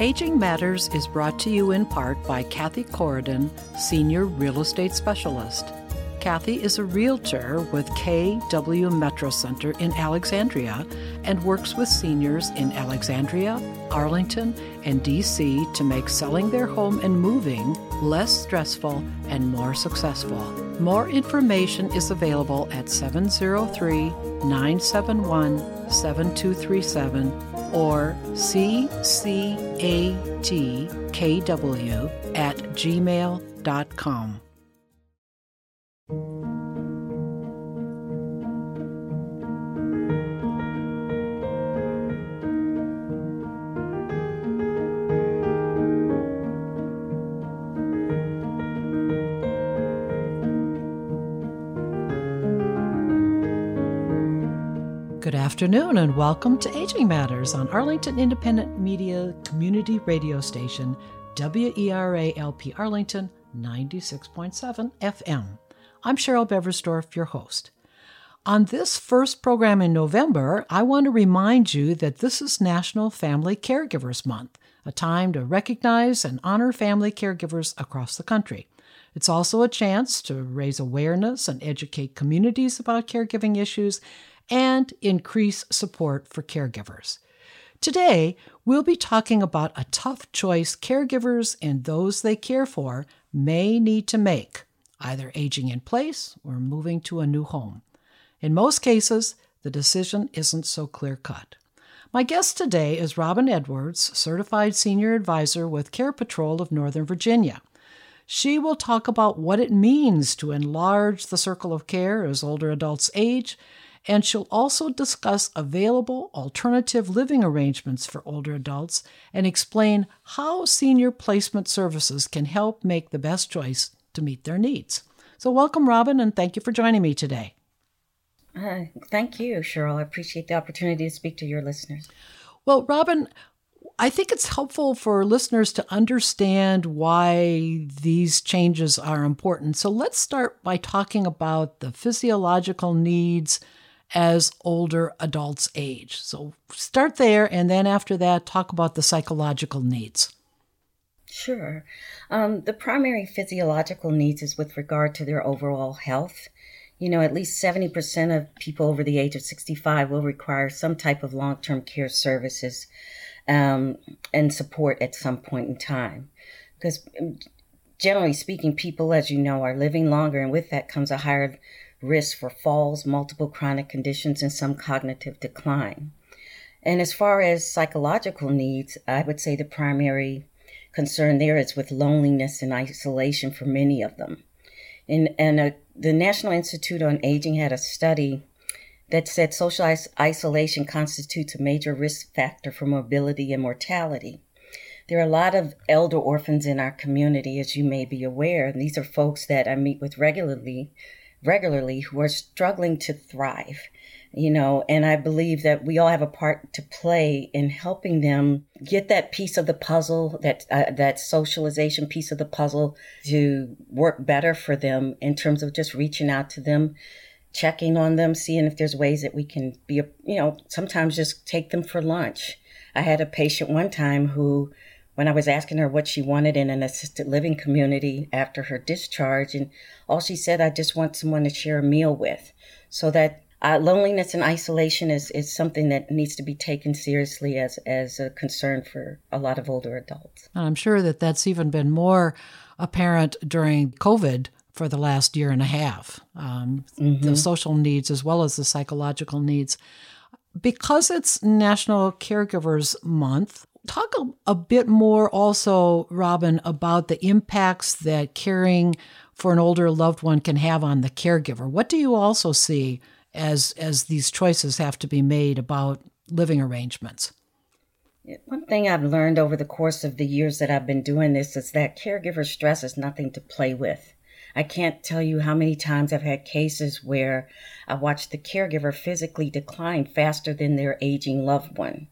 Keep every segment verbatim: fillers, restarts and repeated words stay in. Aging Matters is brought to you in part by Kathy Coridan, Senior Real Estate Specialist. Kathy is a realtor with K W Metro Center in Alexandria and works with seniors in Alexandria, Arlington, and D C to make selling their home and moving less stressful and more successful. More information is available at seven oh three, nine seven one, seven two three seven or ccatKW at gmail dot com. Good afternoon and welcome to Aging Matters on Arlington Independent Media Community Radio Station, WERALP Arlington ninety-six point seven F M. I'm Cheryl Beversdorf, your host. On this first program in November, I want to remind you that this is National Family Caregivers Month, a time to recognize and honor family caregivers across the country. It's also a chance to raise awareness and educate communities about caregiving issues and increase support for caregivers. Today, we'll be talking about a tough choice caregivers and those they care for may need to make, either aging in place or moving to a new home. In most cases, the decision isn't so clear-cut. My guest today is Robin Edwards, Certified Senior Advisor with Care Patrol of Northern Virginia. She will talk about what it means to enlarge the circle of care as older adults age, and she'll also discuss available alternative living arrangements for older adults and explain how senior placement services can help make the best choice to meet their needs. So welcome, Robin, and thank you for joining me today. Uh, thank you, Cheryl. I appreciate the opportunity to speak to your listeners. Well, Robin, I think it's helpful for listeners to understand why these changes are important. So let's start by talking about the physiological needs as older adults age. So start there, and then after that, talk about the psychological needs. Sure. Um, the primary physiological needs is with regard to their overall health. You know, at least seventy percent of people over the age of sixty-five will require some type of long-term care services um, and support at some point in time. Because generally speaking, people, as you know, are living longer, and with that comes a higher risk for falls, multiple chronic conditions, and some cognitive decline. And as far as psychological needs, I would say the primary concern there is with loneliness and isolation for many of them. And, and uh, the National Institute on Aging had a study that said social is- isolation constitutes a major risk factor for morbidity and mortality. There are a lot of elder orphans in our community, as you may be aware, and these are folks that I meet with regularly regularly who are struggling to thrive, you know, and I believe that we all have a part to play in helping them get that piece of the puzzle, that uh, that socialization piece of the puzzle to work better for them in terms of just reaching out to them, checking on them, seeing if there's ways that we can be, you know, sometimes just take them for lunch. I had a patient one time who, when I was asking her what she wanted in an assisted living community after her discharge, and all she said, I just want someone to share a meal with. So that uh, loneliness and isolation is, is something that needs to be taken seriously as, as a concern for a lot of older adults. I'm sure that that's even been more apparent during COVID for the last year and a half, um, mm-hmm. the social needs as well as the psychological needs. Because it's National Caregivers Month, talk a, a bit more also, Robin, about the impacts that caring for an older loved one can have on the caregiver. What do you also see as as these choices have to be made about living arrangements? One thing I've learned over the course of the years that I've been doing this is that caregiver stress is nothing to play with. I can't tell you how many times I've had cases where I watched the caregiver physically decline faster than their aging loved one.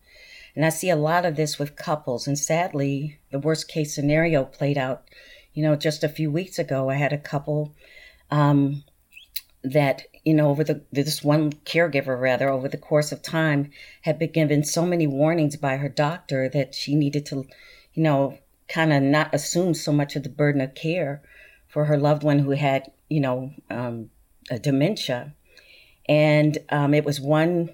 And I see a lot of this with couples. And sadly, the worst case scenario played out, you know, just a few weeks ago. I had a couple um, that, you know, over the, this one caregiver, rather, over the course of time, had been given so many warnings by her doctor that she needed to, you know, kind of not assume so much of the burden of care for her loved one who had, you know, um, a dementia. And um, it was one,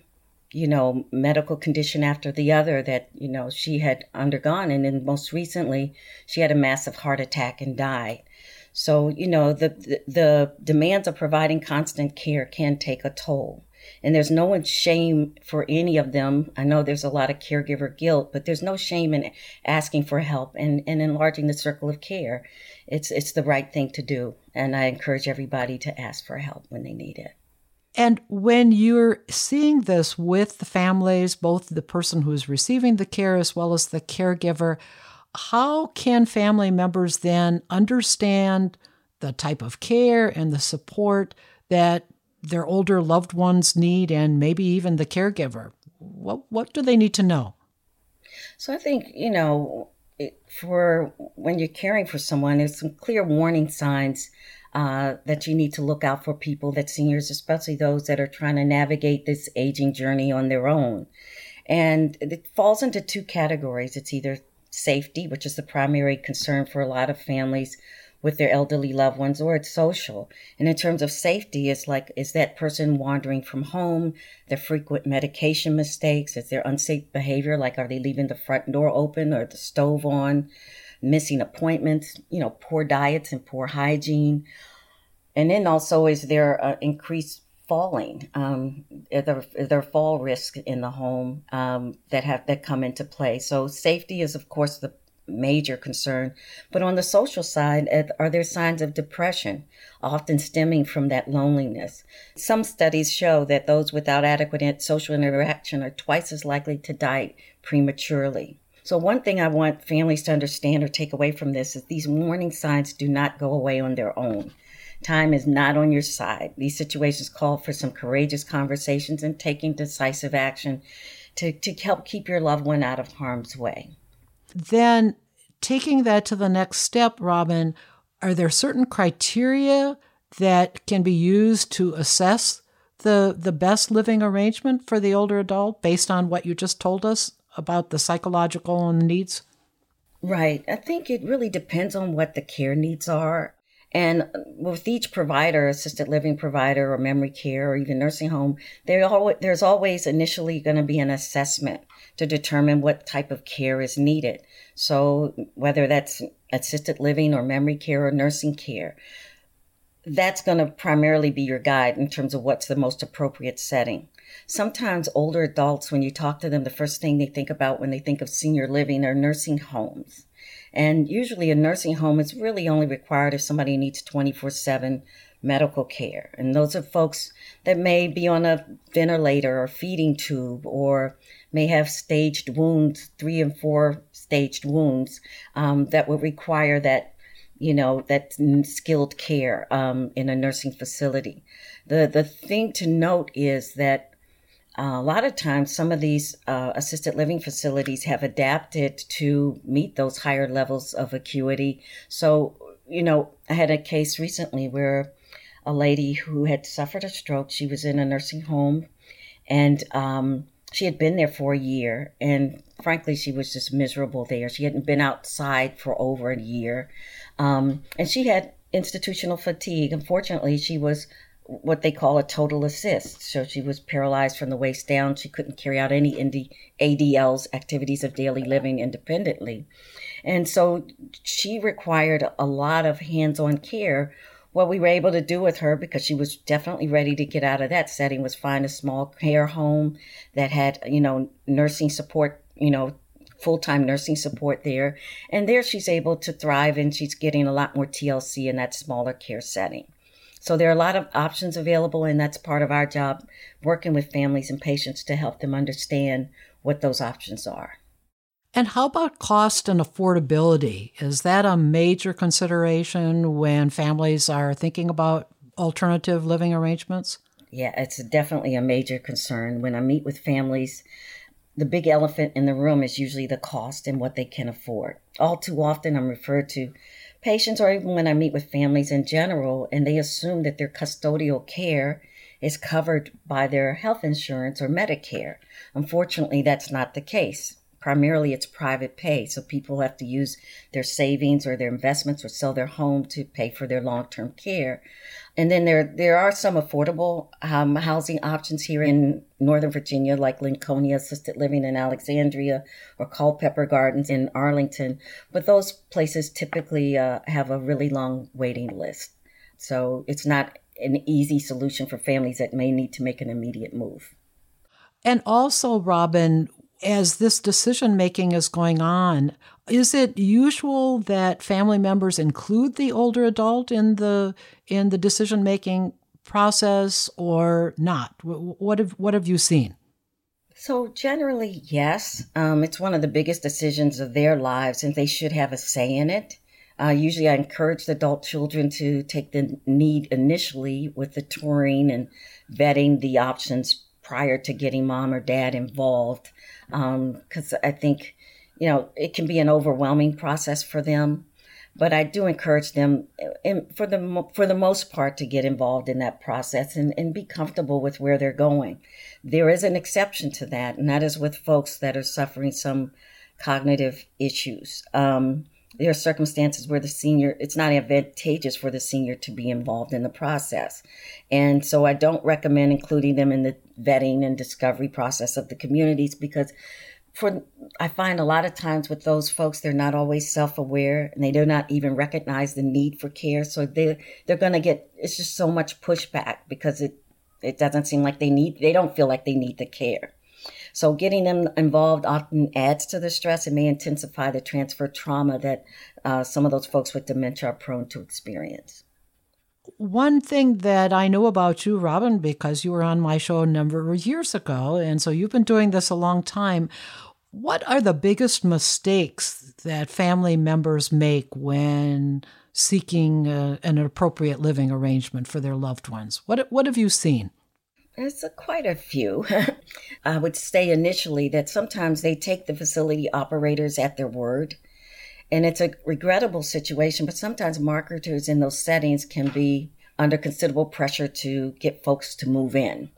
you know, medical condition after the other that, you know, she had undergone. And then most recently, she had a massive heart attack and died. So, you know, the, the, the demands of providing constant care can take a toll. And there's no shame for any of them. I know there's a lot of caregiver guilt, but there's no shame in asking for help and, and enlarging the circle of care. It's it's the right thing to do. And I encourage everybody to ask for help when they need it. And when you're seeing this with the families, both the person who's receiving the care as well as the caregiver, how can family members then understand the type of care and the support that their older loved ones need, and maybe even the caregiver? What what do they need to know? So I think, you know, it, for when you're caring for someone, there's some clear warning signs uh, that you need to look out for people, that seniors, especially those that are trying to navigate this aging journey on their own. And it falls into two categories. It's either safety, which is the primary concern for a lot of families with their elderly loved ones, or it's social. And in terms of safety, it's like, is that person wandering from home, their frequent medication mistakes, is there unsafe behavior, like are they leaving the front door open or the stove on, missing appointments, you know, poor diets and poor hygiene. And then also, is there uh, increased falling, um, are there, are there fall risks in the home um, that have that come into play? So safety is, of course, the major concern. But on the social side, are there signs of depression, often stemming from that loneliness? Some studies show that those without adequate social interaction are twice as likely to die prematurely. So one thing I want families to understand or take away from this is these warning signs do not go away on their own. Time is not on your side. These situations call for some courageous conversations and taking decisive action to, to help keep your loved one out of harm's way. Then taking that to the next step, Robin, are there certain criteria that can be used to assess the the best living arrangement for the older adult based on what you just told us about the psychological and the needs? Right. I think it really depends on what the care needs are. And with each provider, assisted living provider or memory care or even nursing home, always, there's always initially going to be an assessment to determine what type of care is needed. So whether that's assisted living or memory care or nursing care, that's going to primarily be your guide in terms of what's the most appropriate setting. Sometimes older adults, when you talk to them, the first thing they think about when they think of senior living are nursing homes. And usually a nursing home is really only required if somebody needs twenty-four seven medical care. And those are folks that may be on a ventilator or feeding tube or may have staged wounds, three and four staged wounds um, that would require that, you know, that skilled care um, in a nursing facility. The, the thing to note is that Uh, a lot of times, some of these uh, assisted living facilities have adapted to meet those higher levels of acuity. So, you know, I had a case recently where a lady who had suffered a stroke, she was in a nursing home, and um, she had been there for a year. And frankly, she was just miserable there. She hadn't been outside for over a year. Um, and she had institutional fatigue. Unfortunately, she was what they call a total assist. So she was paralyzed from the waist down. She couldn't carry out any A D L's, activities of daily living, independently. And so she required a lot of hands-on care. What we were able to do with her, because she was definitely ready to get out of that setting, was find a small care home that had, you know, nursing support, you know, full-time nursing support there. And there she's able to thrive, and she's getting a lot more T L C in that smaller care setting. So there are a lot of options available, and that's part of our job, working with families and patients to help them understand what those options are. And how about cost and affordability? Is that a major consideration when families are thinking about alternative living arrangements? Yeah, it's definitely a major concern. When I meet with families, the big elephant in the room is usually the cost and what they can afford. All too often I'm referred to patients, or even when I meet with families in general, and they assume that their custodial care is covered by their health insurance or Medicare. Unfortunately, that's not the case. primarily it's private pay. So people have to use their savings or their investments or sell their home to pay for their long-term care. And then there there are some affordable um, housing options here in Northern Virginia, like Lincolnia Assisted Living in Alexandria or Culpeper Gardens in Arlington. But those places typically uh, have a really long waiting list. So it's not an easy solution for families that may need to make an immediate move. And also, Robin, as this decision-making is going on, is it usual that family members include the older adult in the in the decision-making process or not? What have, what have you seen? So generally, yes. Um, it's one of the biggest decisions of their lives, and they should have a say in it. Uh, usually I encourage the adult children to take the lead initially with the touring and vetting the options prior to getting mom or dad involved. Um, 'cause I think, you know, it can be an overwhelming process for them, but I do encourage them in, for the, for the most part to get involved in that process and, and be comfortable with where they're going. There is an exception to that, and that is with folks that are suffering some cognitive issues. Um, There are circumstances where the senior, it's not advantageous for the senior to be involved in the process. And so I don't recommend including them in the vetting and discovery process of the communities, because for I find a lot of times with those folks, they're not always self-aware and they do not even recognize the need for care. So they, they're going to get, it's just so much pushback because it, it doesn't seem like they need, they don't feel like they need the care. So getting them involved often adds to the stress and may intensify the transfer trauma that uh, some of those folks with dementia are prone to experience. One thing that I know about you, Robin, because you were on my show a number of years ago, and so you've been doing this a long time, what are the biggest mistakes that family members make when seeking a, an appropriate living arrangement for their loved ones? What, what have you seen? It's a, quite a few. I would say initially that sometimes they take the facility operators at their word, and it's a regrettable situation, but sometimes marketers in those settings can be under considerable pressure to get folks to move in.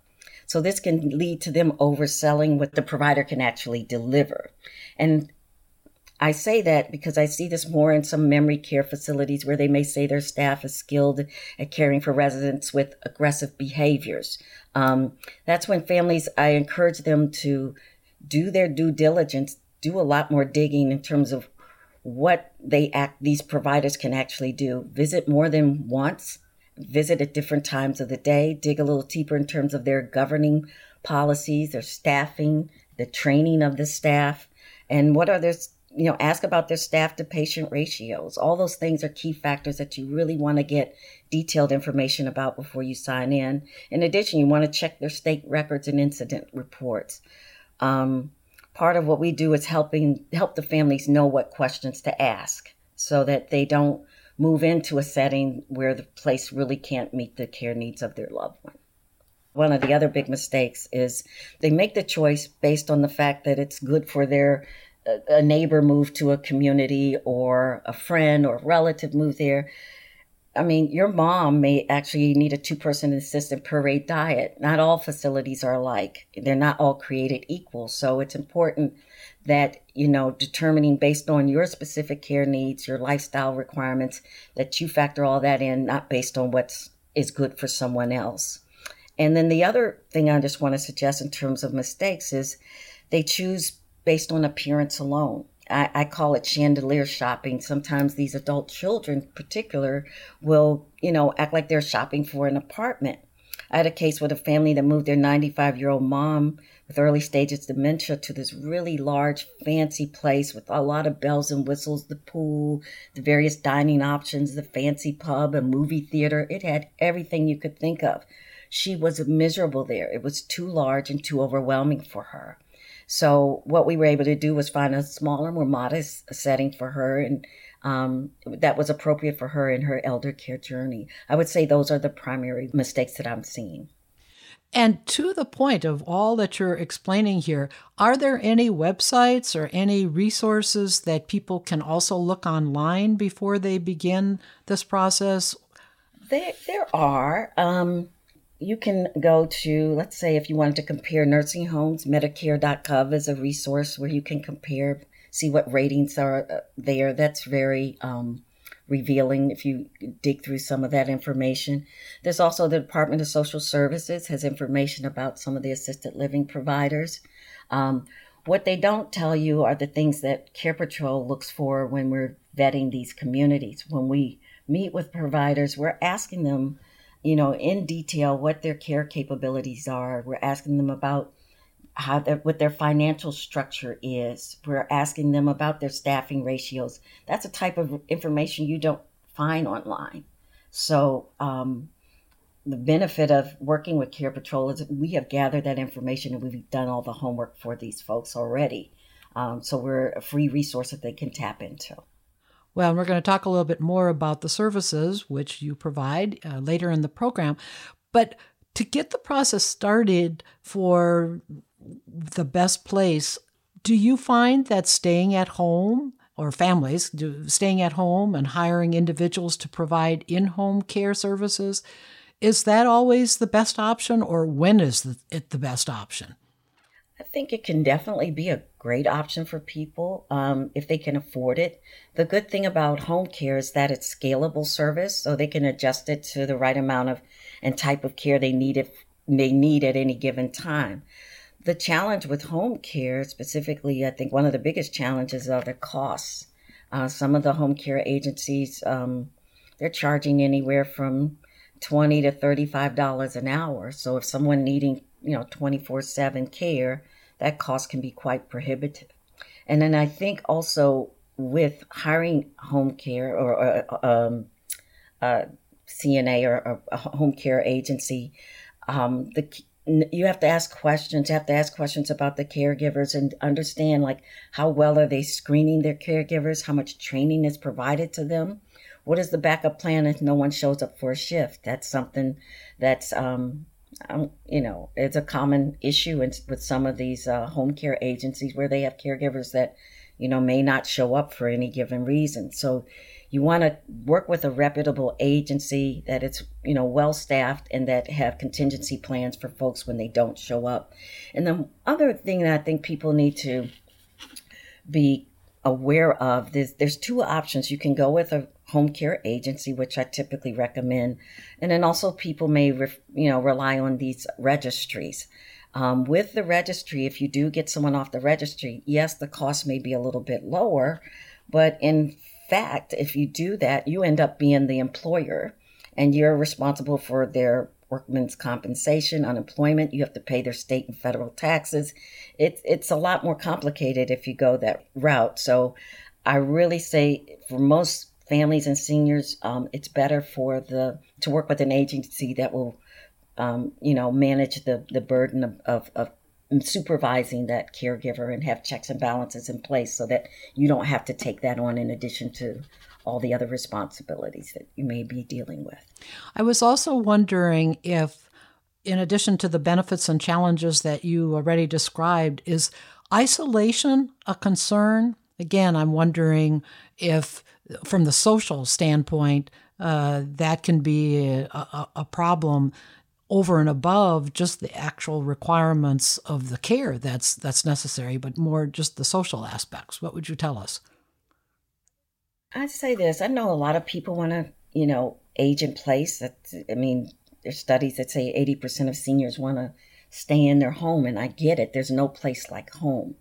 So this can lead to them overselling what the provider can actually deliver. And I say that because I see this more in some memory care facilities where they may say their staff is skilled at caring for residents with aggressive behaviors. Um, that's when families, I encourage them to do their due diligence, do a lot more digging in terms of what they act, these providers can actually do. Visit more than once, visit at different times of the day, dig a little deeper in terms of their governing policies, their staffing, the training of the staff, and what are their you know, ask about their staff to patient ratios. All those things are key factors that you really want to get detailed information about before you sign in. In addition, you want to check their state records and incident reports. Um, part of what we do is helping help the families know what questions to ask so that they don't move into a setting where the place really can't meet the care needs of their loved one. One of the other big mistakes is they make the choice based on the fact that it's good for their a neighbor moved to a community or a friend or a relative moved there. I mean, your mom may actually need a two-person assistant per-day diet. Not all facilities are alike. They're not all created equal. So it's important that, you know, determining based on your specific care needs, your lifestyle requirements, that you factor all that in, not based on what is good for someone else. And then the other thing I just want to suggest in terms of mistakes is they choose based on appearance alone. I, I call it chandelier shopping. Sometimes these adult children in particular will, you know, act like they're shopping for an apartment. I had a case with a family that moved their ninety-five-year-old mom with early stages dementia to this really large, fancy place with a lot of bells and whistles, the pool, the various dining options, the fancy pub, a movie theater. It had everything you could think of. She was miserable there. It was too large and too overwhelming for her. So what we were able to do was find a smaller, more modest setting for her, and um, that was appropriate for her in her elder care journey. I would say those are the primary mistakes that I'm seeing. And to the point of all that you're explaining here, are there any websites or any resources that people can also look online before they begin this process? There, there are. Um, You can go to, let's say, if you wanted to compare nursing homes, medicare dot gov is a resource where you can compare, see what ratings are there. That's very um, revealing if you dig through some of that information. There's also the Department of Social Services has information about some of the assisted living providers. Um, what they don't tell you are the things that Care Patrol looks for when we're vetting these communities. When we meet with providers, we're asking them, you know, in detail what their care capabilities are. We're asking them about how their, what their financial structure is. We're asking them about their staffing ratios. That's a type of information you don't find online. So um, the benefit of working with Care Patrol is we have gathered that information and we've done all the homework for these folks already. Um, so we're a free resource that they can tap into. Well, and we're going to talk a little bit more about the services which you provide uh, later in the program. But to get the process started for the best place, do you find that staying at home or families do, staying at home and hiring individuals to provide in-home care services, is that always the best option, or when is it the best option? I think it can definitely be a great option for people um, if they can afford it. The good thing about home care is that it's scalable service, so they can adjust it to the right amount of and type of care they need if they need at any given time. The challenge with home care specifically, I think one of the biggest challenges are the costs. Uh, some of the home care agencies, um, they're charging anywhere from twenty dollars to thirty-five dollars an hour. So if someone needing you know, twenty-four seven care, that cost can be quite prohibitive. And then I think also with hiring home care or a um, uh, C N A or a home care agency, um, the you have to ask questions, you have to ask questions about the caregivers and understand like how well are they screening their caregivers, how much training is provided to them. What is the backup plan if no one shows up for a shift? That's something that's, um, Um, you know, it's a common issue in, with some of these uh, home care agencies where they have caregivers that, you know, may not show up for any given reason. So you want to work with a reputable agency that it's, you know, well-staffed and that have contingency plans for folks when they don't show up. And the other thing that I think people need to be aware of, there's, there's two options. You can go with a home care agency, which I typically recommend. And then also people may, ref, you know, rely on these registries. Um, with the registry, if you do get someone off the registry, yes, the cost may be a little bit lower, but in fact, if you do that, you end up being the employer and you're responsible for their workman's compensation, unemployment. You have to pay their state and federal taxes. It, it's a lot more complicated if you go that route. So I really say for most families and seniors, um, it's better for the to work with an agency that will, um, you know, manage the, the burden of, of, of supervising that caregiver and have checks and balances in place so that you don't have to take that on in addition to all the other responsibilities that you may be dealing with. I was also wondering if, in addition to the benefits and challenges that you already described, is isolation a concern? Again, I'm wondering if, from the social standpoint, uh, that can be a, a, a problem over and above just the actual requirements of the care that's that's necessary, but more just the social aspects. What would you tell us? I'd say this. I know a lot of people want to, you know, age in place. That's, I mean, there's studies that say eighty percent of seniors want to stay in their home, and I get it. There's no place like home.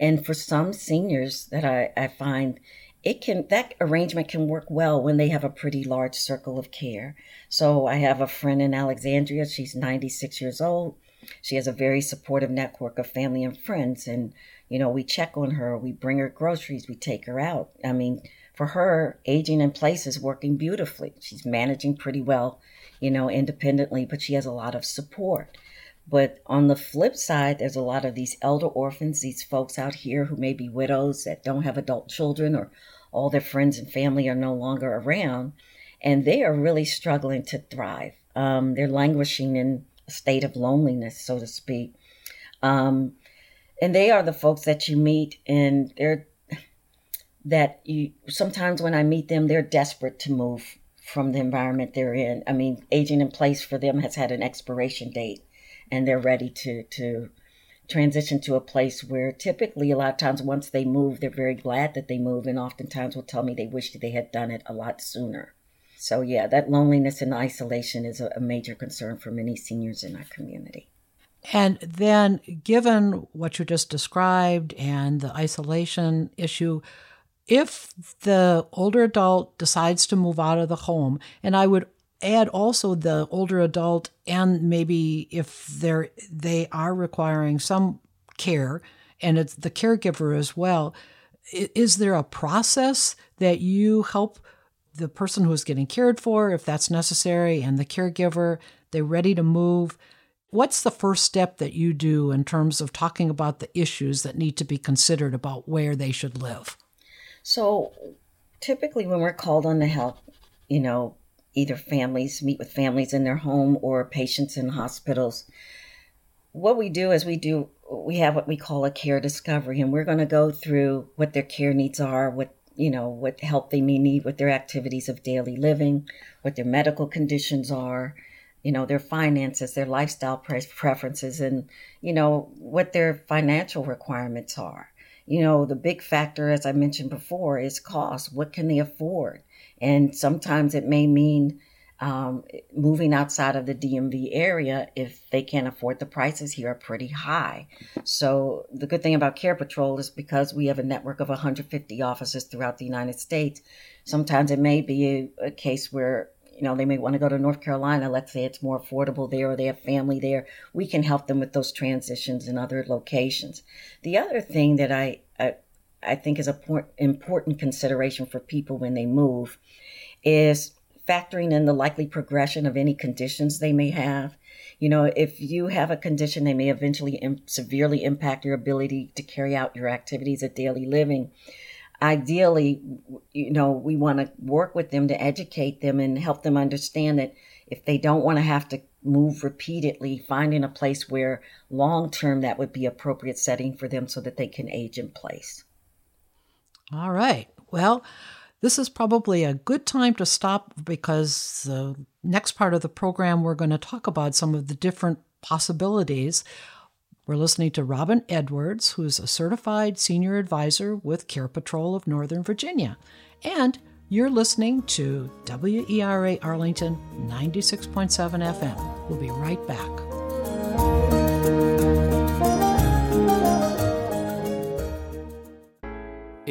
And for some seniors that I, I find, it can, that arrangement can work well when they have a pretty large circle of care. So I have a friend in Alexandria. She's ninety-six years old. She has a very supportive network of family and friends. And, you know, we check on her, we bring her groceries, we take her out. I mean, for her, aging in place is working beautifully. She's managing pretty well, you know, independently, but she has a lot of support. But on the flip side, there's a lot of these elder orphans, these folks out here who may be widows that don't have adult children or all their friends and family are no longer around, and they are really struggling to thrive. Um, they're languishing in a state of loneliness, so to speak. Um, and they are the folks that you meet, and they're that you sometimes when I meet them, they're desperate to move from the environment they're in. I mean, aging in place for them has had an expiration date, and they're ready to to transition to a place where typically a lot of times once they move, they're very glad that they move, and oftentimes will tell me they wish they had done it a lot sooner. So yeah, that loneliness and isolation is a major concern for many seniors in our community. And then given what you just described and the isolation issue, if the older adult decides to move out of the home, and I would add also the older adult, and maybe if they're they are requiring some care, and it's the caregiver as well, is there a process that you help the person who's getting cared for, if that's necessary, and the caregiver, they're ready to move? What's the first step that you do in terms of talking about the issues that need to be considered about where they should live? So typically when we're called on to help, you know, either families, meet with families in their home or patients in hospitals, what we do is we do, we have what we call a care discovery, and we're going to go through what their care needs are, what, you know, what help they may need with their activities of daily living, what their medical conditions are, you know, their finances, their lifestyle preferences, and, you know, what their financial requirements are. You know, the big factor, as I mentioned before, is cost. What can they afford? And sometimes it may mean um, moving outside of the D M V area if they can't afford. The prices here are pretty high. So the good thing about Care Patrol is because we have a network of one hundred fifty offices throughout the United States, sometimes it may be a, a case where, you know, they may want to go to North Carolina. Let's say it's more affordable there, or they have family there. We can help them with those transitions in other locations. The other thing that I I, I think is a por- important consideration for people when they move is factoring in the likely progression of any conditions they may have. You know, if you have a condition, they may eventually im- severely impact your ability to carry out your activities of daily living. Ideally, you know, we want to work with them to educate them and help them understand that if they don't want to have to move repeatedly, finding a place where long term that would be appropriate setting for them so that they can age in place. All right. Well, this is probably a good time to stop, because the next part of the program, we're going to talk about some of the different possibilities. We're listening to Robin Edwards, who's a certified senior advisor with Care Patrol of Northern Virginia. And you're listening to W E R A Arlington ninety-six point seven F M. We'll be right back.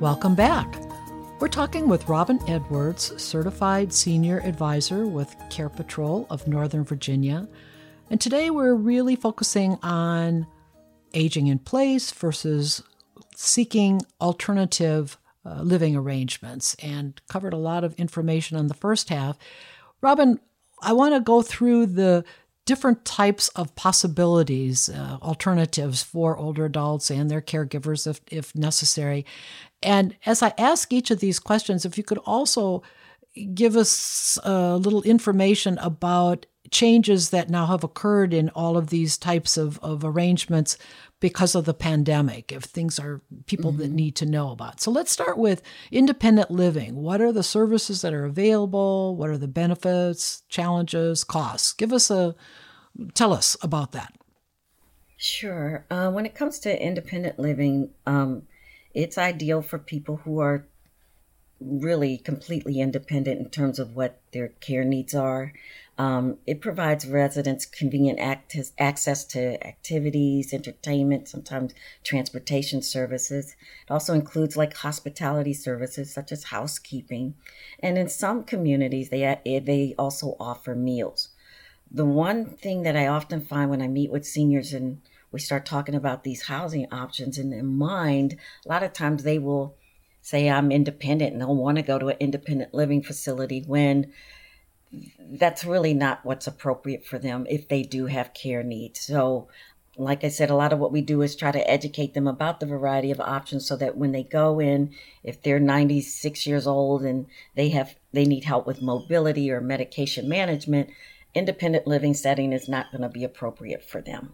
Welcome back. We're talking with Robin Edwards, Certified Senior Advisor with Care Patrol of Northern Virginia. And today we're really focusing on aging in place versus seeking alternative uh, living arrangements, and covered a lot of information on the first half. Robin, I want to go through the different types of possibilities, uh, alternatives for older adults and their caregivers if, if necessary. And as I ask each of these questions, if you could also give us a little information about changes that now have occurred in all of these types of, of arrangements because of the pandemic, if things are people mm-hmm. that need to know about. So let's start with independent living. What are the services that are available? What are the benefits, challenges, costs? Give us a, tell us about that. Sure. Uh, when it comes to independent living, um, it's ideal for people who are really completely independent in terms of what their care needs are. Um, it provides residents convenient act- access to activities, entertainment, sometimes transportation services. It also includes like hospitality services such as housekeeping. And in some communities, they, they also offer meals. The one thing that I often find when I meet with seniors and we start talking about these housing options, and in mind, a lot of times they will say I'm independent and they'll want to go to an independent living facility when that's really not what's appropriate for them if they do have care needs. So like I said, a lot of what we do is try to educate them about the variety of options so that when they go in, if they're ninety-six years old and they have they need help with mobility or medication management, independent living setting is not going to be appropriate for them.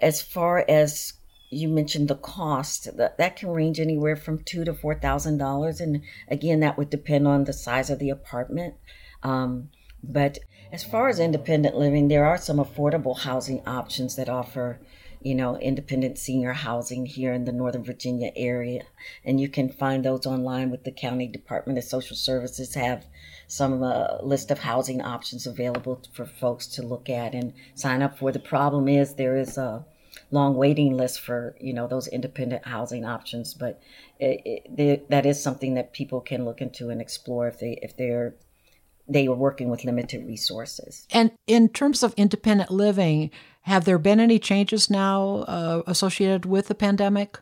As far as you mentioned the cost, that can range anywhere from two to four thousand dollars, and again, that would depend on the size of the apartment. Um, but as far as independent living, there are some affordable housing options that offer, you know, independent senior housing here in the Northern Virginia area, and you can find those online with the County Department of Social Services have some uh, list of housing options available for folks to look at and sign up for. The problem is there is a long waiting list for, you know, those independent housing options, but it, it, that is something that people can look into and explore if they if they're they are working with limited resources. And in terms of independent living, have there been any changes now uh, associated with the pandemic?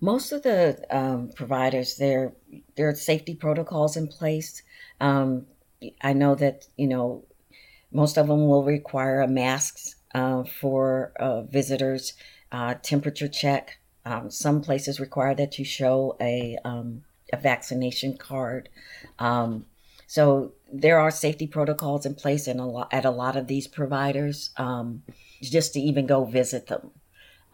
Most of the um, providers, there there are safety protocols in place. Um, I know that, you know, most of them will require a mask uh, for uh, visitors, uh, temperature check. Um, some places require that you show a um, a vaccination card. Um, So there are safety protocols in place in a lot, at a lot of these providers, um, just to even go visit them.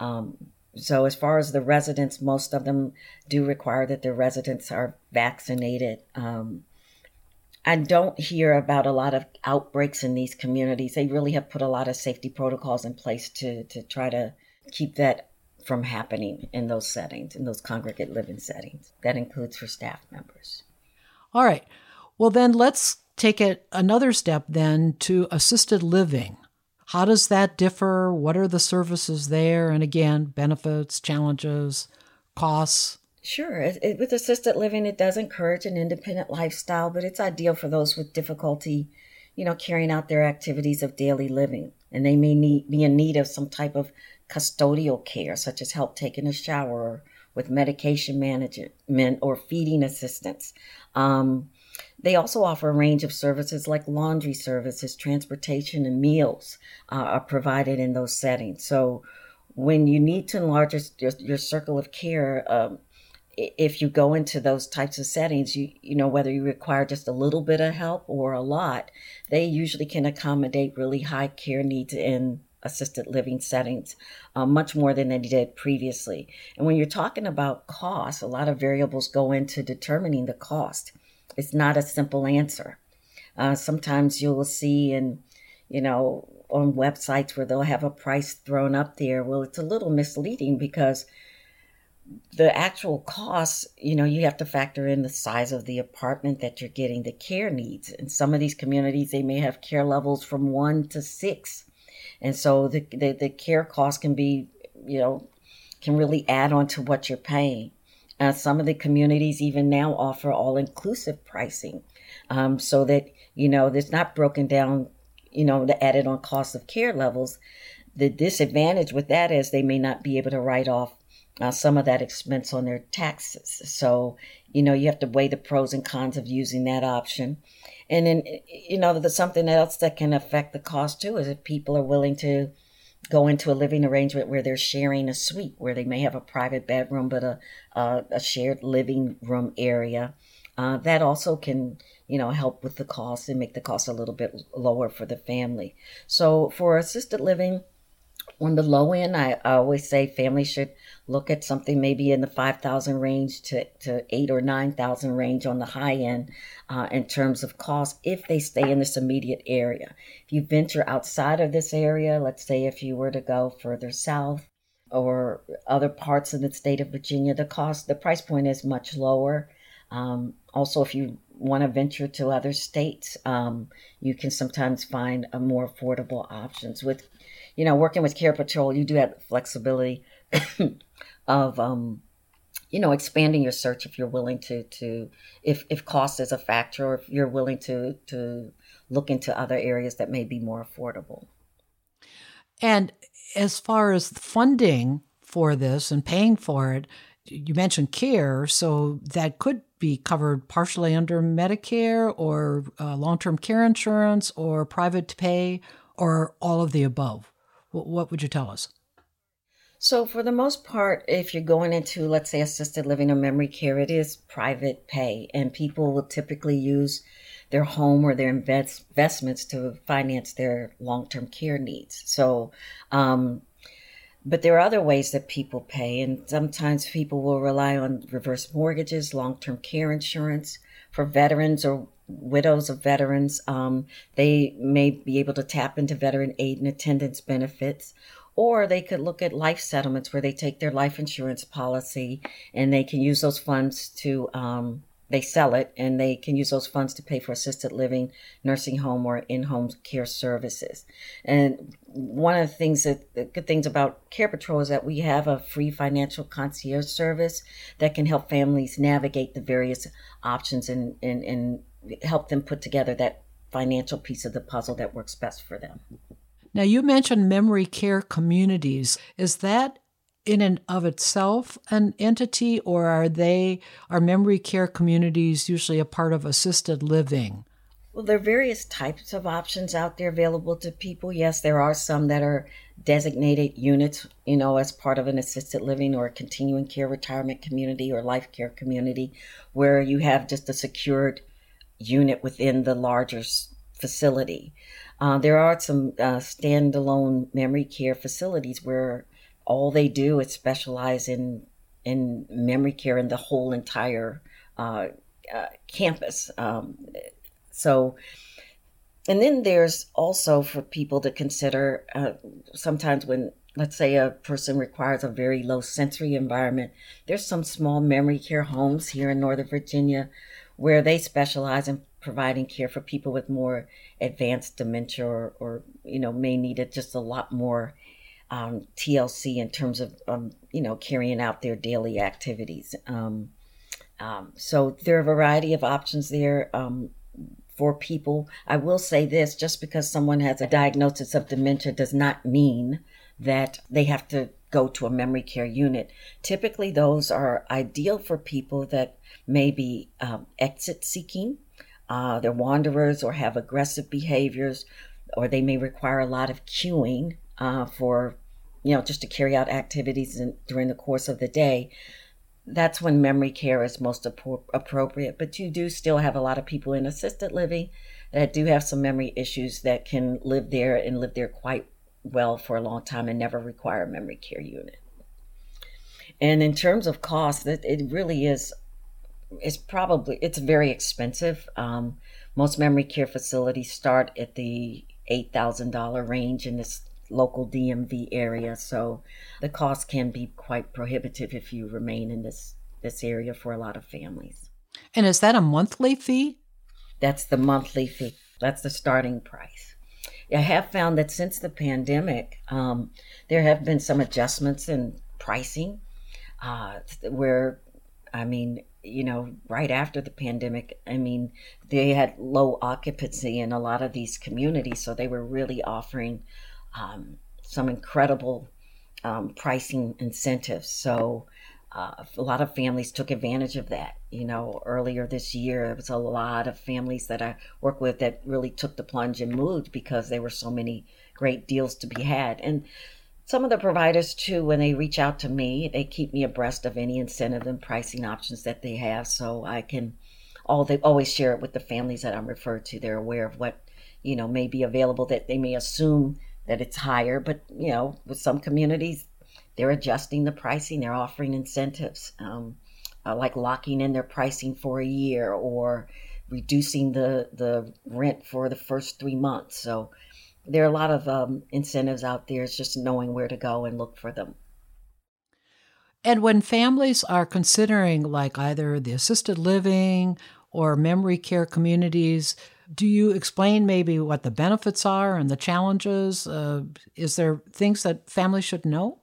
Um, so as far as the residents, most of them do require that their residents are vaccinated. Um, I don't hear about a lot of outbreaks in these communities. They really have put a lot of safety protocols in place to, to try to keep that from happening in those settings, in those congregate living settings. That includes for staff members. All right. Well, then let's take it another step then to assisted living. How does that differ? What are the services there? And again, benefits, challenges, costs? Sure. It, it, with assisted living, it does encourage an independent lifestyle, but it's ideal for those with difficulty, you know, carrying out their activities of daily living. And they may need, be in need of some type of custodial care, such as help taking a shower or with medication management or feeding assistance. Um, They also offer a range of services like laundry services, transportation, and meals uh, are provided in those settings. So when you need to enlarge your, your circle of care, um, if you go into those types of settings, you, you know, whether you require just a little bit of help or a lot, they usually can accommodate really high care needs in assisted living settings, uh, much more than they did previously. And when you're talking about cost, a lot of variables go into determining the cost. It's not a simple answer. Uh, sometimes you will see in, you know, on websites where they'll have a price thrown up there. Well, it's a little misleading because the actual costs, you know, you have to factor in the size of the apartment that you're getting, the care needs. In some of these communities, they may have care levels from one to six. And so the, the, the care costs can be, you know, can really add on to what you're paying. Uh, some of the communities even now offer all-inclusive pricing um, so that, you know, it's not broken down, you know, the added on cost of care levels. The disadvantage with that is they may not be able to write off uh, some of that expense on their taxes. So, you know, you have to weigh the pros and cons of using that option. And then, you know, there's something else that can affect the cost, too, is if people are willing to go into a living arrangement where they're sharing a suite, where they may have a private bedroom, but a a, a shared living room area. Uh, that also can, you know, help with the cost and make the cost a little bit lower for the family. So for assisted living, on the low end, I, I always say families should look at something maybe in the five thousand range to, to eight or nine thousand range on the high end uh, in terms of cost if they stay in this immediate area. If you venture outside of this area, let's say if you were to go further south or other parts of the state of Virginia, the cost, the price point is much lower. Um, also, if you want to venture to other states, um, you can sometimes find a more affordable options. With, you know, working with Care Patrol, you do have the flexibility of, um, you know, expanding your search if you're willing to, to if, if cost is a factor, or if you're willing to, to look into other areas that may be more affordable. And as far as funding for this and paying for it, you mentioned care, so that could be covered partially under Medicare or uh, long-term care insurance or private pay or all of the above. W- what would you tell us? So for the most part, if you're going into, let's say, assisted living or memory care, it is private pay, and people will typically use their home or their invest- investments to finance their long-term care needs. So, um, but there are other ways that people pay, and sometimes people will rely on reverse mortgages, long-term care insurance for veterans or widows of veterans. Um, they may be able to tap into veteran aid and attendance benefits, or they could look at life settlements where they take their life insurance policy and they can use those funds to, um, they sell it and they can use those funds to pay for assisted living, nursing home, or in-home care services. And one of the things that, the good things about Care Patrol is that we have a free financial concierge service that can help families navigate the various options and, and, and help them put together that financial piece of the puzzle that works best for them. Now, you mentioned memory care communities. Is that in and of itself an entity, or are they are memory care communities usually a part of assisted living? Well, there are various types of options out there available to people. Yes, there are some that are designated units, you know, as part of an assisted living or a continuing care retirement community or life care community, where you have just a secured unit within the larger facility. Uh, there are some uh, standalone memory care facilities where all they do is specialize in in memory care in the whole entire uh, uh, campus. Um, so, and then there's also for people to consider uh, sometimes when, let's say, a person requires a very low sensory environment, there's some small memory care homes here in Northern Virginia where they specialize in providing care for people with more advanced dementia or, or you know, may need it just a lot more um, T L C in terms of, um, you know, carrying out their daily activities. Um, um, so there are a variety of options there um, for people. I will say this, just because someone has a diagnosis of dementia does not mean that they have to go to a memory care unit. Typically, those are ideal for people that may be um, exit seeking. Uh, they're wanderers or have aggressive behaviors, or they may require a lot of queuing uh, for, you know, just to carry out activities in, during the course of the day. That's when memory care is most appro- appropriate. But you do still have a lot of people in assisted living that do have some memory issues that can live there and live there quite well for a long time and never require a memory care unit. And in terms of cost, it, it really is It's probably, it's very expensive. Um, most memory care facilities start at the eight thousand dollars range in this local D M V area. So the cost can be quite prohibitive if you remain in this, this area for a lot of families. And is that a monthly fee? That's the monthly fee. That's the starting price. I have found that since the pandemic, um, there have been some adjustments in pricing uh, where, I mean, you know, right after the pandemic, I mean, they had low occupancy in a lot of these communities. So they were really offering um, some incredible um, pricing incentives. So uh, a lot of families took advantage of that. You know, earlier this year, it was a lot of families that I work with that really took the plunge and moved because there were so many great deals to be had. And some of the providers, too, when they reach out to me, they keep me abreast of any incentive and pricing options that they have, so I can all they always share it with the families that I'm referred to. They're aware of what, you know, may be available, that they may assume that it's higher, but, you know, with some communities, they're adjusting the pricing. They're offering incentives, um, uh, like locking in their pricing for a year or reducing the, the rent for the first three months. So there are a lot of um, incentives out there. It's just knowing where to go and look for them. And when families are considering like either the assisted living or memory care communities, do you explain maybe what the benefits are and the challenges? Uh, is there things that families should know?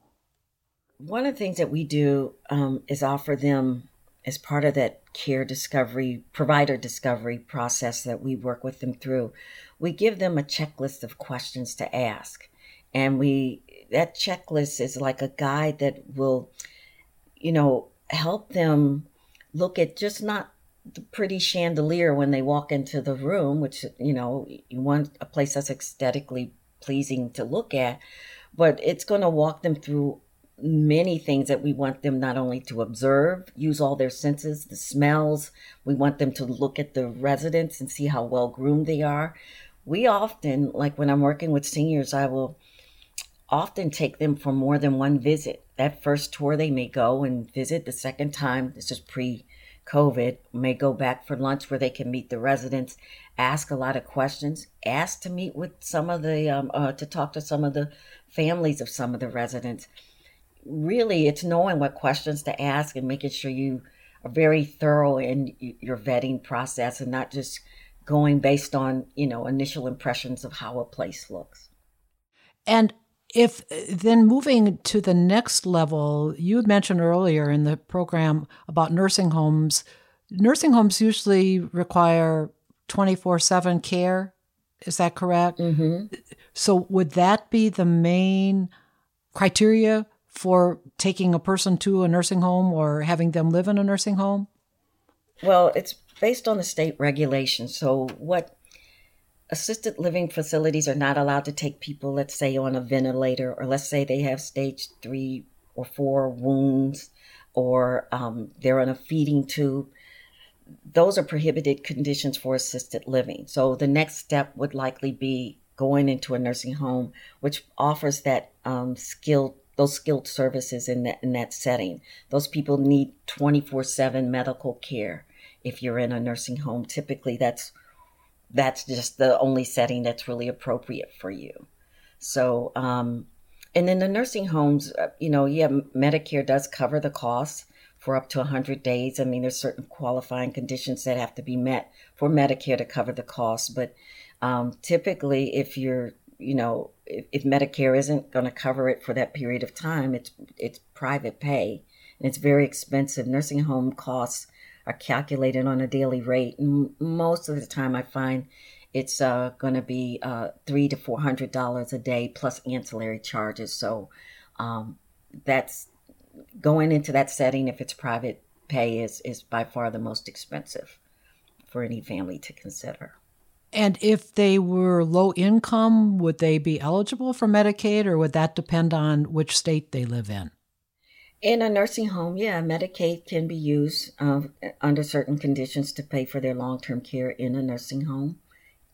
One of the things that we do um, is offer them as part of that care discovery, provider discovery process that we work with them through. We give them a checklist of questions to ask. And we that checklist is like a guide that will, you know, help them look at just not the pretty chandelier when they walk into the room, which, you know, you want a place that's aesthetically pleasing to look at, but it's going to walk them through many things that we want them not only to observe, use all their senses, the smells. We want them to look at the residents and see how well groomed they are. We often, like when I'm working with seniors, I will often take them for more than one visit. That first tour, they may go and visit. The second time, this is pre-COVID, may go back for lunch where they can meet the residents, ask a lot of questions, ask to meet with some of the, um, uh, to talk to some of the families of some of the residents. Really, it's knowing what questions to ask and making sure you are very thorough in your vetting process and not just going based on, you know, initial impressions of how a place looks. And if then moving to the next level, you had mentioned earlier in the program about nursing homes. Nursing homes usually require twenty-four seven care. Is that correct? Mm-hmm. So would that be the main criteria for taking a person to a nursing home or having them live in a nursing home? Well, it's based on the state regulation. So what assisted living facilities are not allowed to take people, let's say, on a ventilator, or let's say they have stage three or four wounds, or um, they're on a feeding tube. Those are prohibited conditions for assisted living. So the next step would likely be going into a nursing home, which offers that um, skilled those skilled services in that, in that setting. Those people need twenty-four seven medical care. If you're in a nursing home, typically that's that's just the only setting that's really appropriate for you. So, um, and then the nursing homes, you know, yeah, Medicare does cover the costs for up to one hundred days. I mean, there's certain qualifying conditions that have to be met for Medicare to cover the costs. But um, typically, if you're you know, if, if Medicare isn't going to cover it for that period of time, it's it's private pay, and it's very expensive. Nursing home costs are calculated on a daily rate, and most of the time I find it's uh, going to be uh, three to four hundred dollars a day plus ancillary charges. So um, that's going into that setting if it's private pay is is by far the most expensive for any family to consider. And if they were low income, would they be eligible for Medicaid, or would that depend on which state they live in? In a nursing home, yeah, Medicaid can be used uh, under certain conditions to pay for their long-term care in a nursing home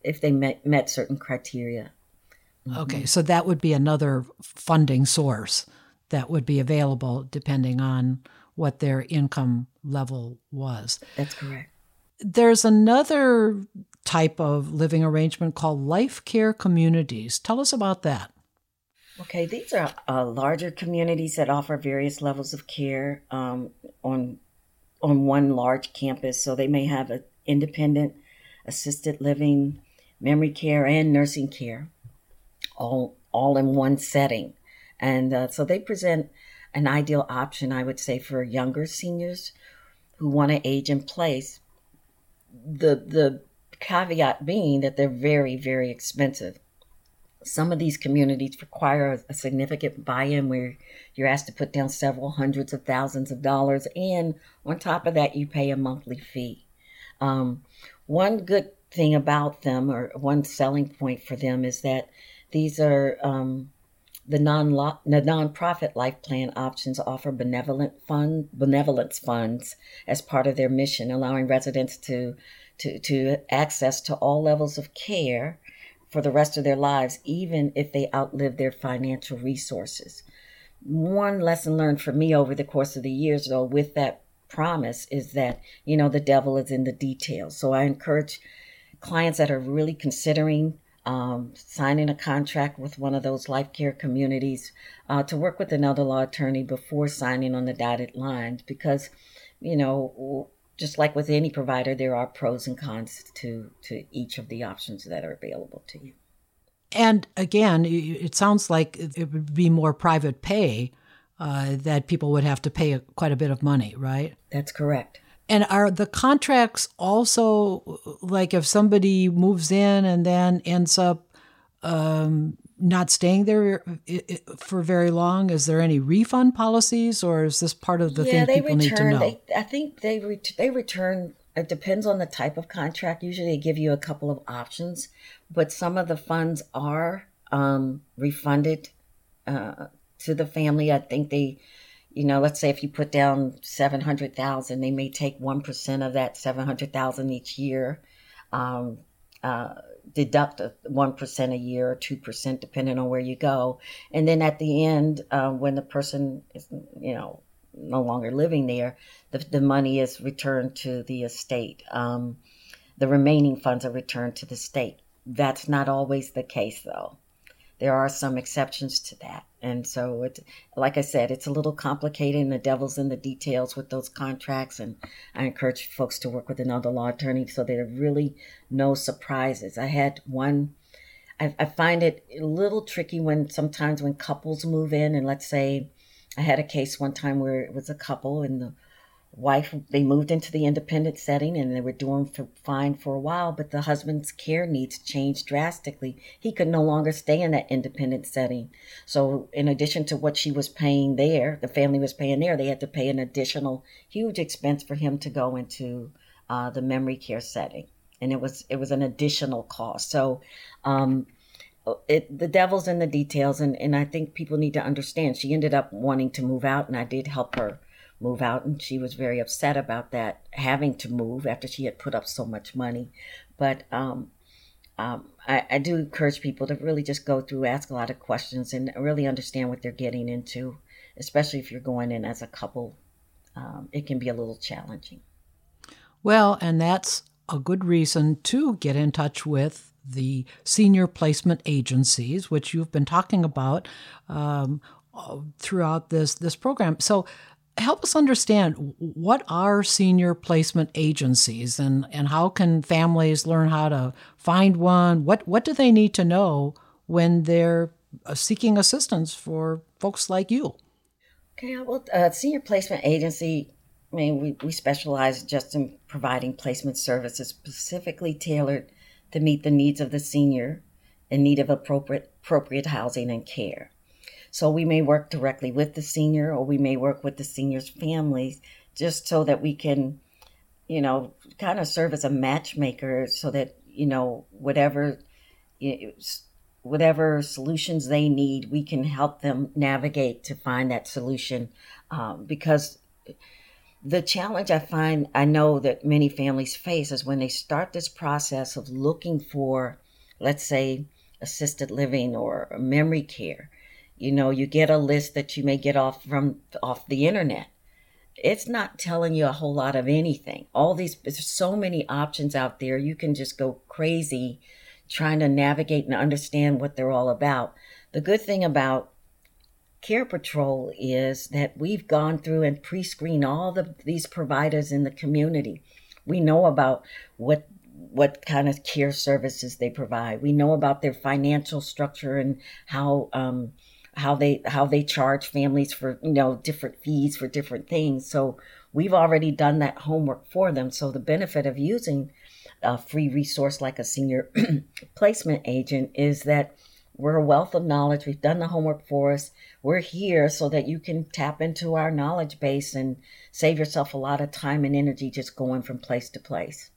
if they met, met certain criteria. Mm-hmm. Okay, so that would be another funding source that would be available depending on what their income level was. That's correct. There's another type of living arrangement called life care communities. Tell us about that. Okay, these are uh, larger communities that offer various levels of care um, on on one large campus. So they may have an independent, assisted living, memory care, and nursing care, all all in one setting. And uh, so they present an ideal option, I would say, for younger seniors who want to age in place. The the caveat being that they're very, very expensive. Some of these communities require a significant buy-in where you're asked to put down several hundreds of thousands of dollars, and on top of that, you pay a monthly fee. Um, one good thing about them, or one selling point for them, is that these are um, the non the nonprofit life plan options offer benevolent fund benevolence funds as part of their mission, allowing residents to To, to access to all levels of care for the rest of their lives, even if they outlive their financial resources. One lesson learned for me over the course of the years, though, with that promise is that, you know, the devil is in the details. So I encourage clients that are really considering um, signing a contract with one of those life care communities uh, to work with an elder law attorney before signing on the dotted lines, because, you know, just like with any provider, there are pros and cons to, to each of the options that are available to you. And again, it sounds like it would be more private pay uh, that people would have to pay a, quite a bit of money, right? That's correct. And are the contracts also, like if somebody moves in and then ends up um, not staying there for very long? Is there any refund policies, or is this part of the yeah, thing people return, need to know? They, I think they ret- they return. It depends on the type of contract. Usually they give you a couple of options, but some of the funds are um, refunded uh, to the family. I think they, you know, let's say if you put down seven hundred thousand dollars, they may take one percent of that seven hundred thousand dollars each year. Um, uh, deduct one percent a year or two percent, depending on where you go. And then at the end, uh, when the person is, you know, no longer living there, the, the money is returned to the estate. Um, the remaining funds are returned to the state. That's not always the case, though. There are some exceptions to that. And so, it, like I said, it's a little complicated, and the devil's in the details with those contracts. And I encourage folks to work with another law attorney so there are really no surprises. I had one, I, I find it a little tricky when sometimes when couples move in, and let's say I had a case one time where it was a couple and the wife, they moved into the independent setting and they were doing for, fine for a while, but the husband's care needs changed drastically. He could no longer stay in that independent setting. So in addition to what she was paying there, the family was paying there, they had to pay an additional huge expense for him to go into uh, the memory care setting. And it was it was an additional cost. So um, it, the devil's in the details, and, and I think people need to understand. She ended up wanting to move out, and I did help her move out, and she was very upset about that, having to move after she had put up so much money. But um, um, I, I do encourage people to really just go through, ask a lot of questions, and really understand what they're getting into, especially if you're going in as a couple. Um, it can be a little challenging. Well, and that's a good reason to get in touch with the senior placement agencies, which you've been talking about um, throughout this, this program. So help us understand, what are senior placement agencies, and, and how can families learn how to find one? What what do they need to know when they're seeking assistance for folks like you? Okay, well, uh, senior placement agency, I mean, we, we specialize just in providing placement services specifically tailored to meet the needs of the senior in need of appropriate appropriate housing and care. So we may work directly with the senior, or we may work with the senior's families, just so that we can, you know, kind of serve as a matchmaker so that, you know, whatever whatever solutions they need, we can help them navigate to find that solution. Um, because the challenge I find, I know that many families face, is when they start this process of looking for, let's say, assisted living or memory care. You know, you get a list that you may get off from off the internet. It's not telling you a whole lot of anything. All these, there's so many options out there. You can just go crazy trying to navigate and understand what they're all about. The good thing about Care Patrol is that we've gone through and pre-screened all the these providers in the community. We know about what what kind of care services they provide. We know about their financial structure and how um, how they how they charge families for, you know, different fees for different things. So we've already done that homework for them. So the benefit of using a free resource like a senior placement agent is that we're a wealth of knowledge. We've done the homework for us. We're here so that you can tap into our knowledge base and save yourself a lot of time and energy just going from place to place.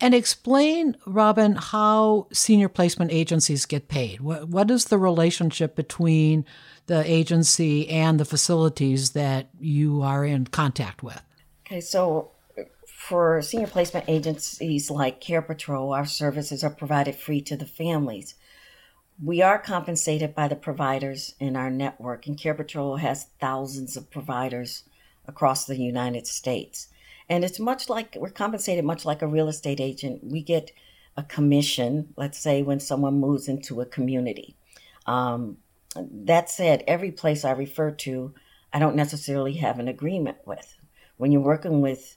And explain, Robin, how senior placement agencies get paid. What, what is the relationship between the agency and the facilities that you are in contact with? Okay, so for senior placement agencies like Care Patrol, our services are provided free to the families. We are compensated by the providers in our network, and Care Patrol has thousands of providers across the United States. And it's much like, we're compensated much like a real estate agent. We get a commission, let's say, when someone moves into a community. Um, that said, every place I refer to, I don't necessarily have an agreement with. When you're working with,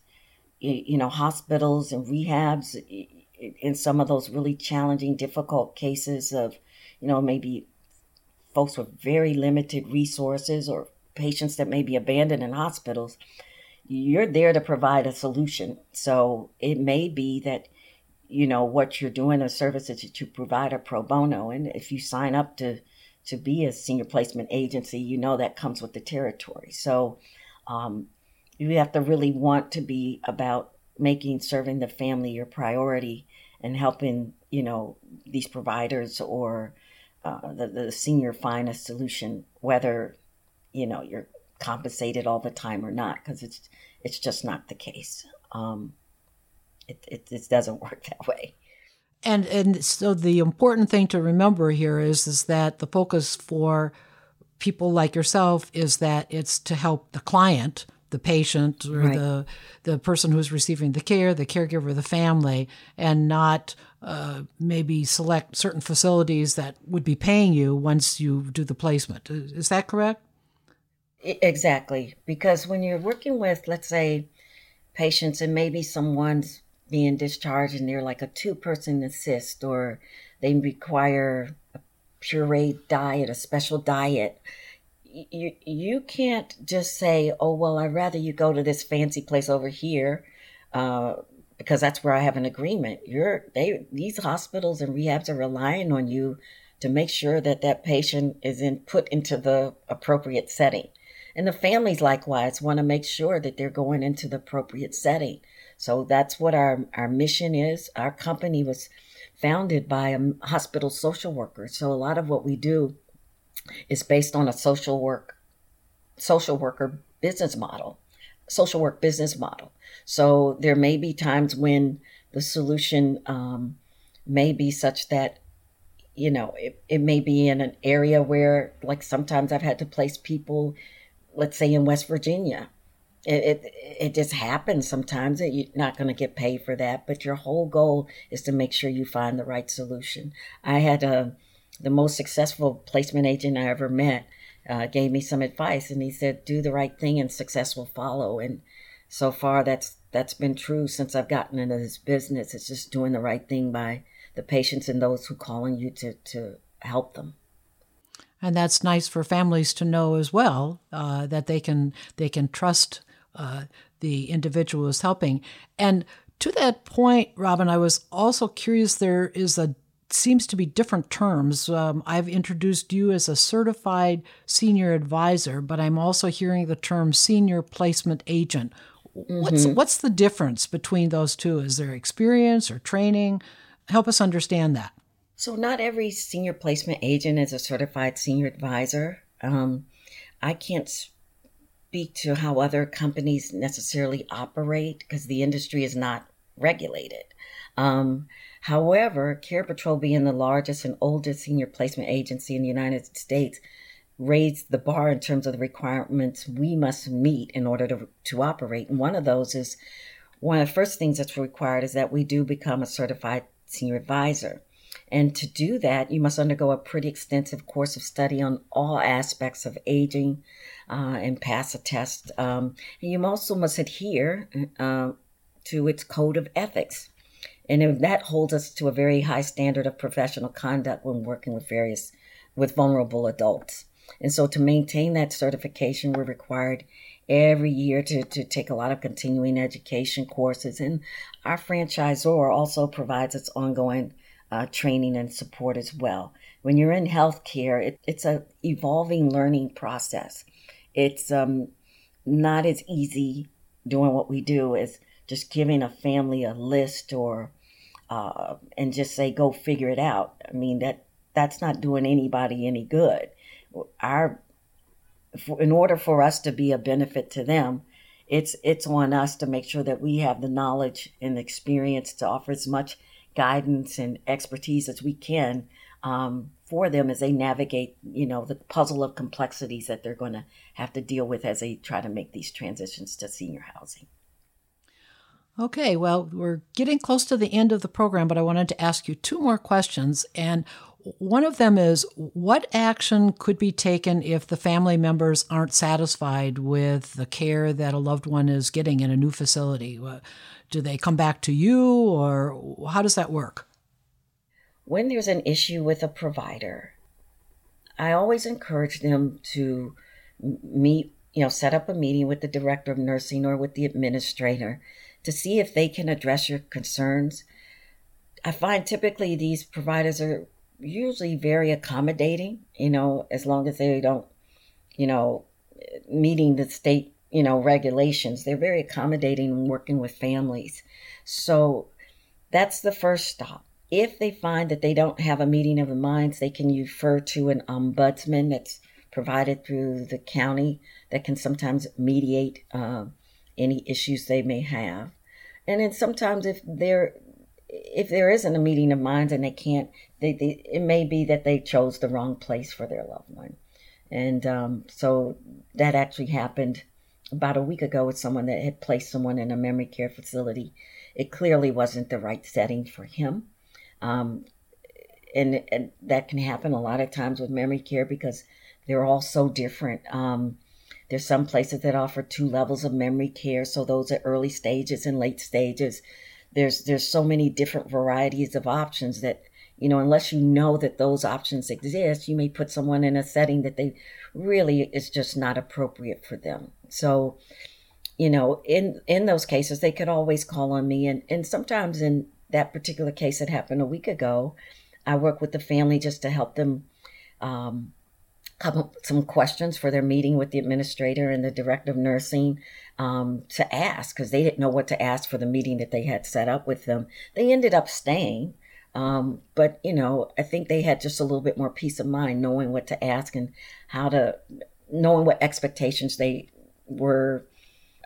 you know, hospitals and rehabs, in some of those really challenging, difficult cases of, you know, maybe folks with very limited resources or patients that may be abandoned in hospitals, you're there to provide a solution. So it may be that you know, what you're doing, the services that you provide are pro bono. And if you sign up to, to be a senior placement agency, you know that comes with the territory. So um, you have to really want to be about making serving the family your priority and helping, you know, these providers or uh, the, the senior find a solution, whether, you know, you're compensated all the time or not, because it's it's just not the case. Um, it, it it doesn't work that way. And and so the important thing to remember here is is that the focus for people like yourself is that it's to help the client, the patient, or right. the the person who's receiving the care, the caregiver, the family, and not uh, maybe select certain facilities that would be paying you once you do the placement. Is that correct? Exactly. Because when you're working with, let's say, patients and maybe someone's being discharged and they're like a two-person assist, or they require a pureed diet, a special diet, you you can't just say, oh, well, I'd rather you go to this fancy place over here uh, because that's where I have an agreement. You're they these hospitals and rehabs are relying on you to make sure that that patient is in, put into the appropriate setting. And the families likewise want to make sure that they're going into the appropriate setting. So that's what our, our mission is. Our company was founded by a hospital social worker. So a lot of what we do is based on a social work, social worker business model, social work business model. So there may be times when the solution um, may be such that, you know, it, it may be in an area where, like sometimes I've had to place people, let's say in West Virginia. It it, it just happens sometimes that you're not going to get paid for that, but your whole goal is to make sure you find the right solution. I had a, the most successful placement agent I ever met uh, gave me some advice, and he said, do the right thing and success will follow. And so far that's that's been true since I've gotten into this business. It's just doing the right thing by the patients and those who call on you to, to help them. And that's nice for families to know as well, uh, that they can they can trust uh, the individual who's helping. And to that point, Robin, I was also curious. There is a seems to be different terms. Um, I've introduced you as a certified senior advisor, but I'm also hearing the term senior placement agent. Mm-hmm. What's what's the difference between those two? Is there experience or training? Help us understand that. So not every senior placement agent is a certified senior advisor. Um, I can't speak to how other companies necessarily operate because the industry is not regulated. Um, however, Care Patrol, being the largest and oldest senior placement agency in the United States, raised the bar in terms of the requirements we must meet in order to, to operate. And one of those is, one of the first things that's required is that we do become a certified senior advisor. And to do that, you must undergo a pretty extensive course of study on all aspects of aging uh, and pass a test. Um, and you also must adhere uh, to its code of ethics. And that holds us to a very high standard of professional conduct when working with various, with vulnerable adults. And so to maintain that certification, we're required every year to, to take a lot of continuing education courses. And our franchisor also provides its ongoing uh, training and support as well. When you're in healthcare, it, it's a evolving learning process. It's um, not as easy doing what we do as just giving a family a list or uh, and just say, go figure it out. I mean, that that's not doing anybody any good. Our In order for us to be a benefit to them, it's it's on us to make sure that we have the knowledge and experience to offer as much guidance and expertise as we can um, for them as they navigate, you know, the puzzle of complexities that they're going to have to deal with as they try to make these transitions to senior housing. Okay, well, we're getting close to the end of the program, but I wanted to ask you two more questions. And one of them is, what action could be taken if the family members aren't satisfied with the care that a loved one is getting in a new facility? Do they come back to you, or how does that work? When there's an issue with a provider, I always encourage them to meet, you know, set up a meeting with the director of nursing or with the administrator to see if they can address your concerns. I find typically these providers are usually very accommodating, you know, as long as they don't, you know, meeting the state, you know, regulations. They're very accommodating and working with families. So that's the first stop. If they find that they don't have a meeting of the minds, they can refer to an ombudsman that's provided through the county that can sometimes mediate uh, any issues they may have. And then sometimes if they're if there isn't a meeting of minds and they can't, they, they it may be that they chose the wrong place for their loved one. And um, so that actually happened about a week ago with someone that had placed someone in a memory care facility. It clearly wasn't the right setting for him. Um, and, and that can happen a lot of times with memory care because they're all so different. Um, there's some places that offer two levels of memory care. So those are early stages and late stages. There's there's so many different varieties of options that, you know, unless you know that those options exist, you may put someone in a setting that they really is just not appropriate for them. So, you know, in, in those cases, they could always call on me. And, and sometimes in that particular case that happened a week ago, I work with the family just to help them um, come up with some questions for their meeting with the administrator and the director of nursing um, to ask, because they didn't know what to ask for the meeting that they had set up with them. They ended up staying. Um, but, you know, I think they had just a little bit more peace of mind knowing what to ask and how to, knowing what expectations they were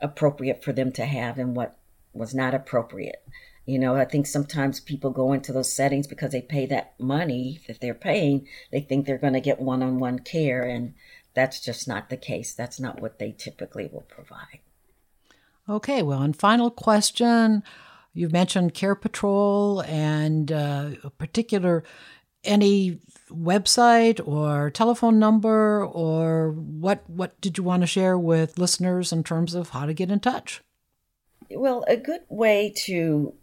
appropriate for them to have and what was not appropriate. You know, I think sometimes people go into those settings because they pay that money that they're paying. They think they're going to get one-on-one care, and that's just not the case. That's not what they typically will provide. Okay, well, and final question. You mentioned Care Patrol and uh, a particular, any website or telephone number, or what, what did you want to share with listeners in terms of how to get in touch? Well, a good way to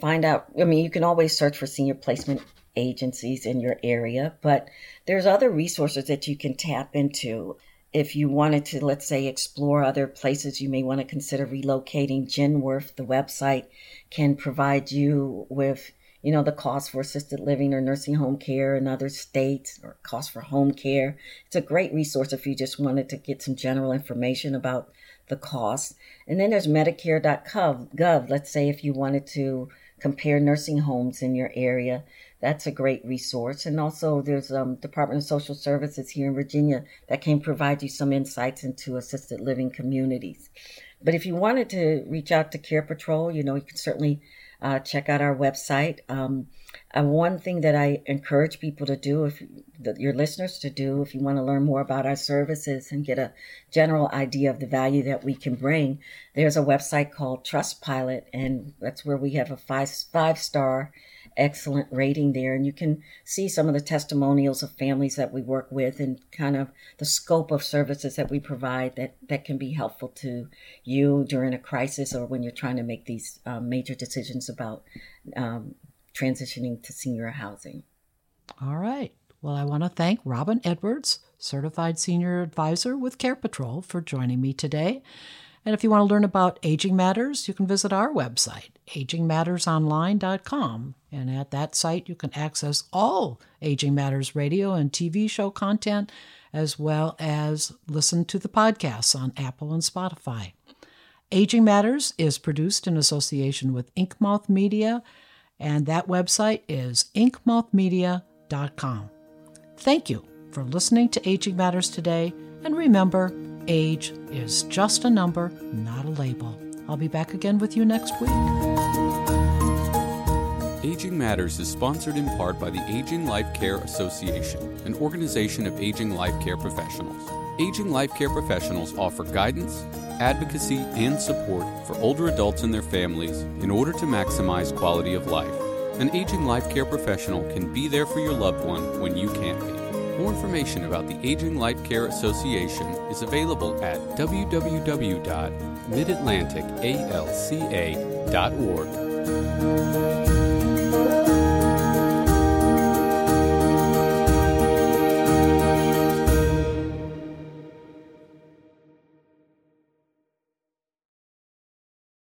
find out, I mean, you can always search for senior placement agencies in your area, but there's other resources that you can tap into. If you wanted to, let's say, explore other places, you may want to consider relocating. Genworth, the website, can provide you with, you know, the cost for assisted living or nursing home care in other states, or cost for home care. It's a great resource if you just wanted to get some general information about the cost. And then there's medicare dot gov. Let's say if you wanted to compare nursing homes in your area, that's a great resource. And also there's um, Department of Social Services here in Virginia that can provide you some insights into assisted living communities. But if you wanted to reach out to Care Patrol, you know, you can certainly uh, check out our website. Um, and one thing that I encourage people to do, if the, your listeners to do, if you want to learn more about our services and get a general idea of the value that we can bring, there's a website called Trustpilot, and that's where we have a five, five-star excellent rating there, and you can see some of the testimonials of families that we work with and kind of the scope of services that we provide that, that can be helpful to you during a crisis or when you're trying to make these uh, major decisions about um, transitioning to senior housing. All right. Well, I want to thank Robin Edwards, Certified Senior Advisor with Care Patrol, for joining me today. And if you want to learn about Aging Matters, you can visit our website, aging matters online dot com. And at that site, you can access all Aging Matters radio and T V show content, as well as listen to the podcasts on Apple and Spotify. Aging Matters is produced in association with Ink Mouth Media, and that website is ink mouth media dot com. Thank you for listening to Aging Matters today, and remember, age is just a number, not a label. I'll be back again with you next week. Aging Matters is sponsored in part by the Aging Life Care Association, an organization of aging life care professionals. Aging Life Care professionals offer guidance, advocacy, and support for older adults and their families in order to maximize quality of life. An Aging Life Care professional can be there for your loved one when you can't be. More information about the Aging Life Care Association is available at w w w dot mid atlantic alca dot org.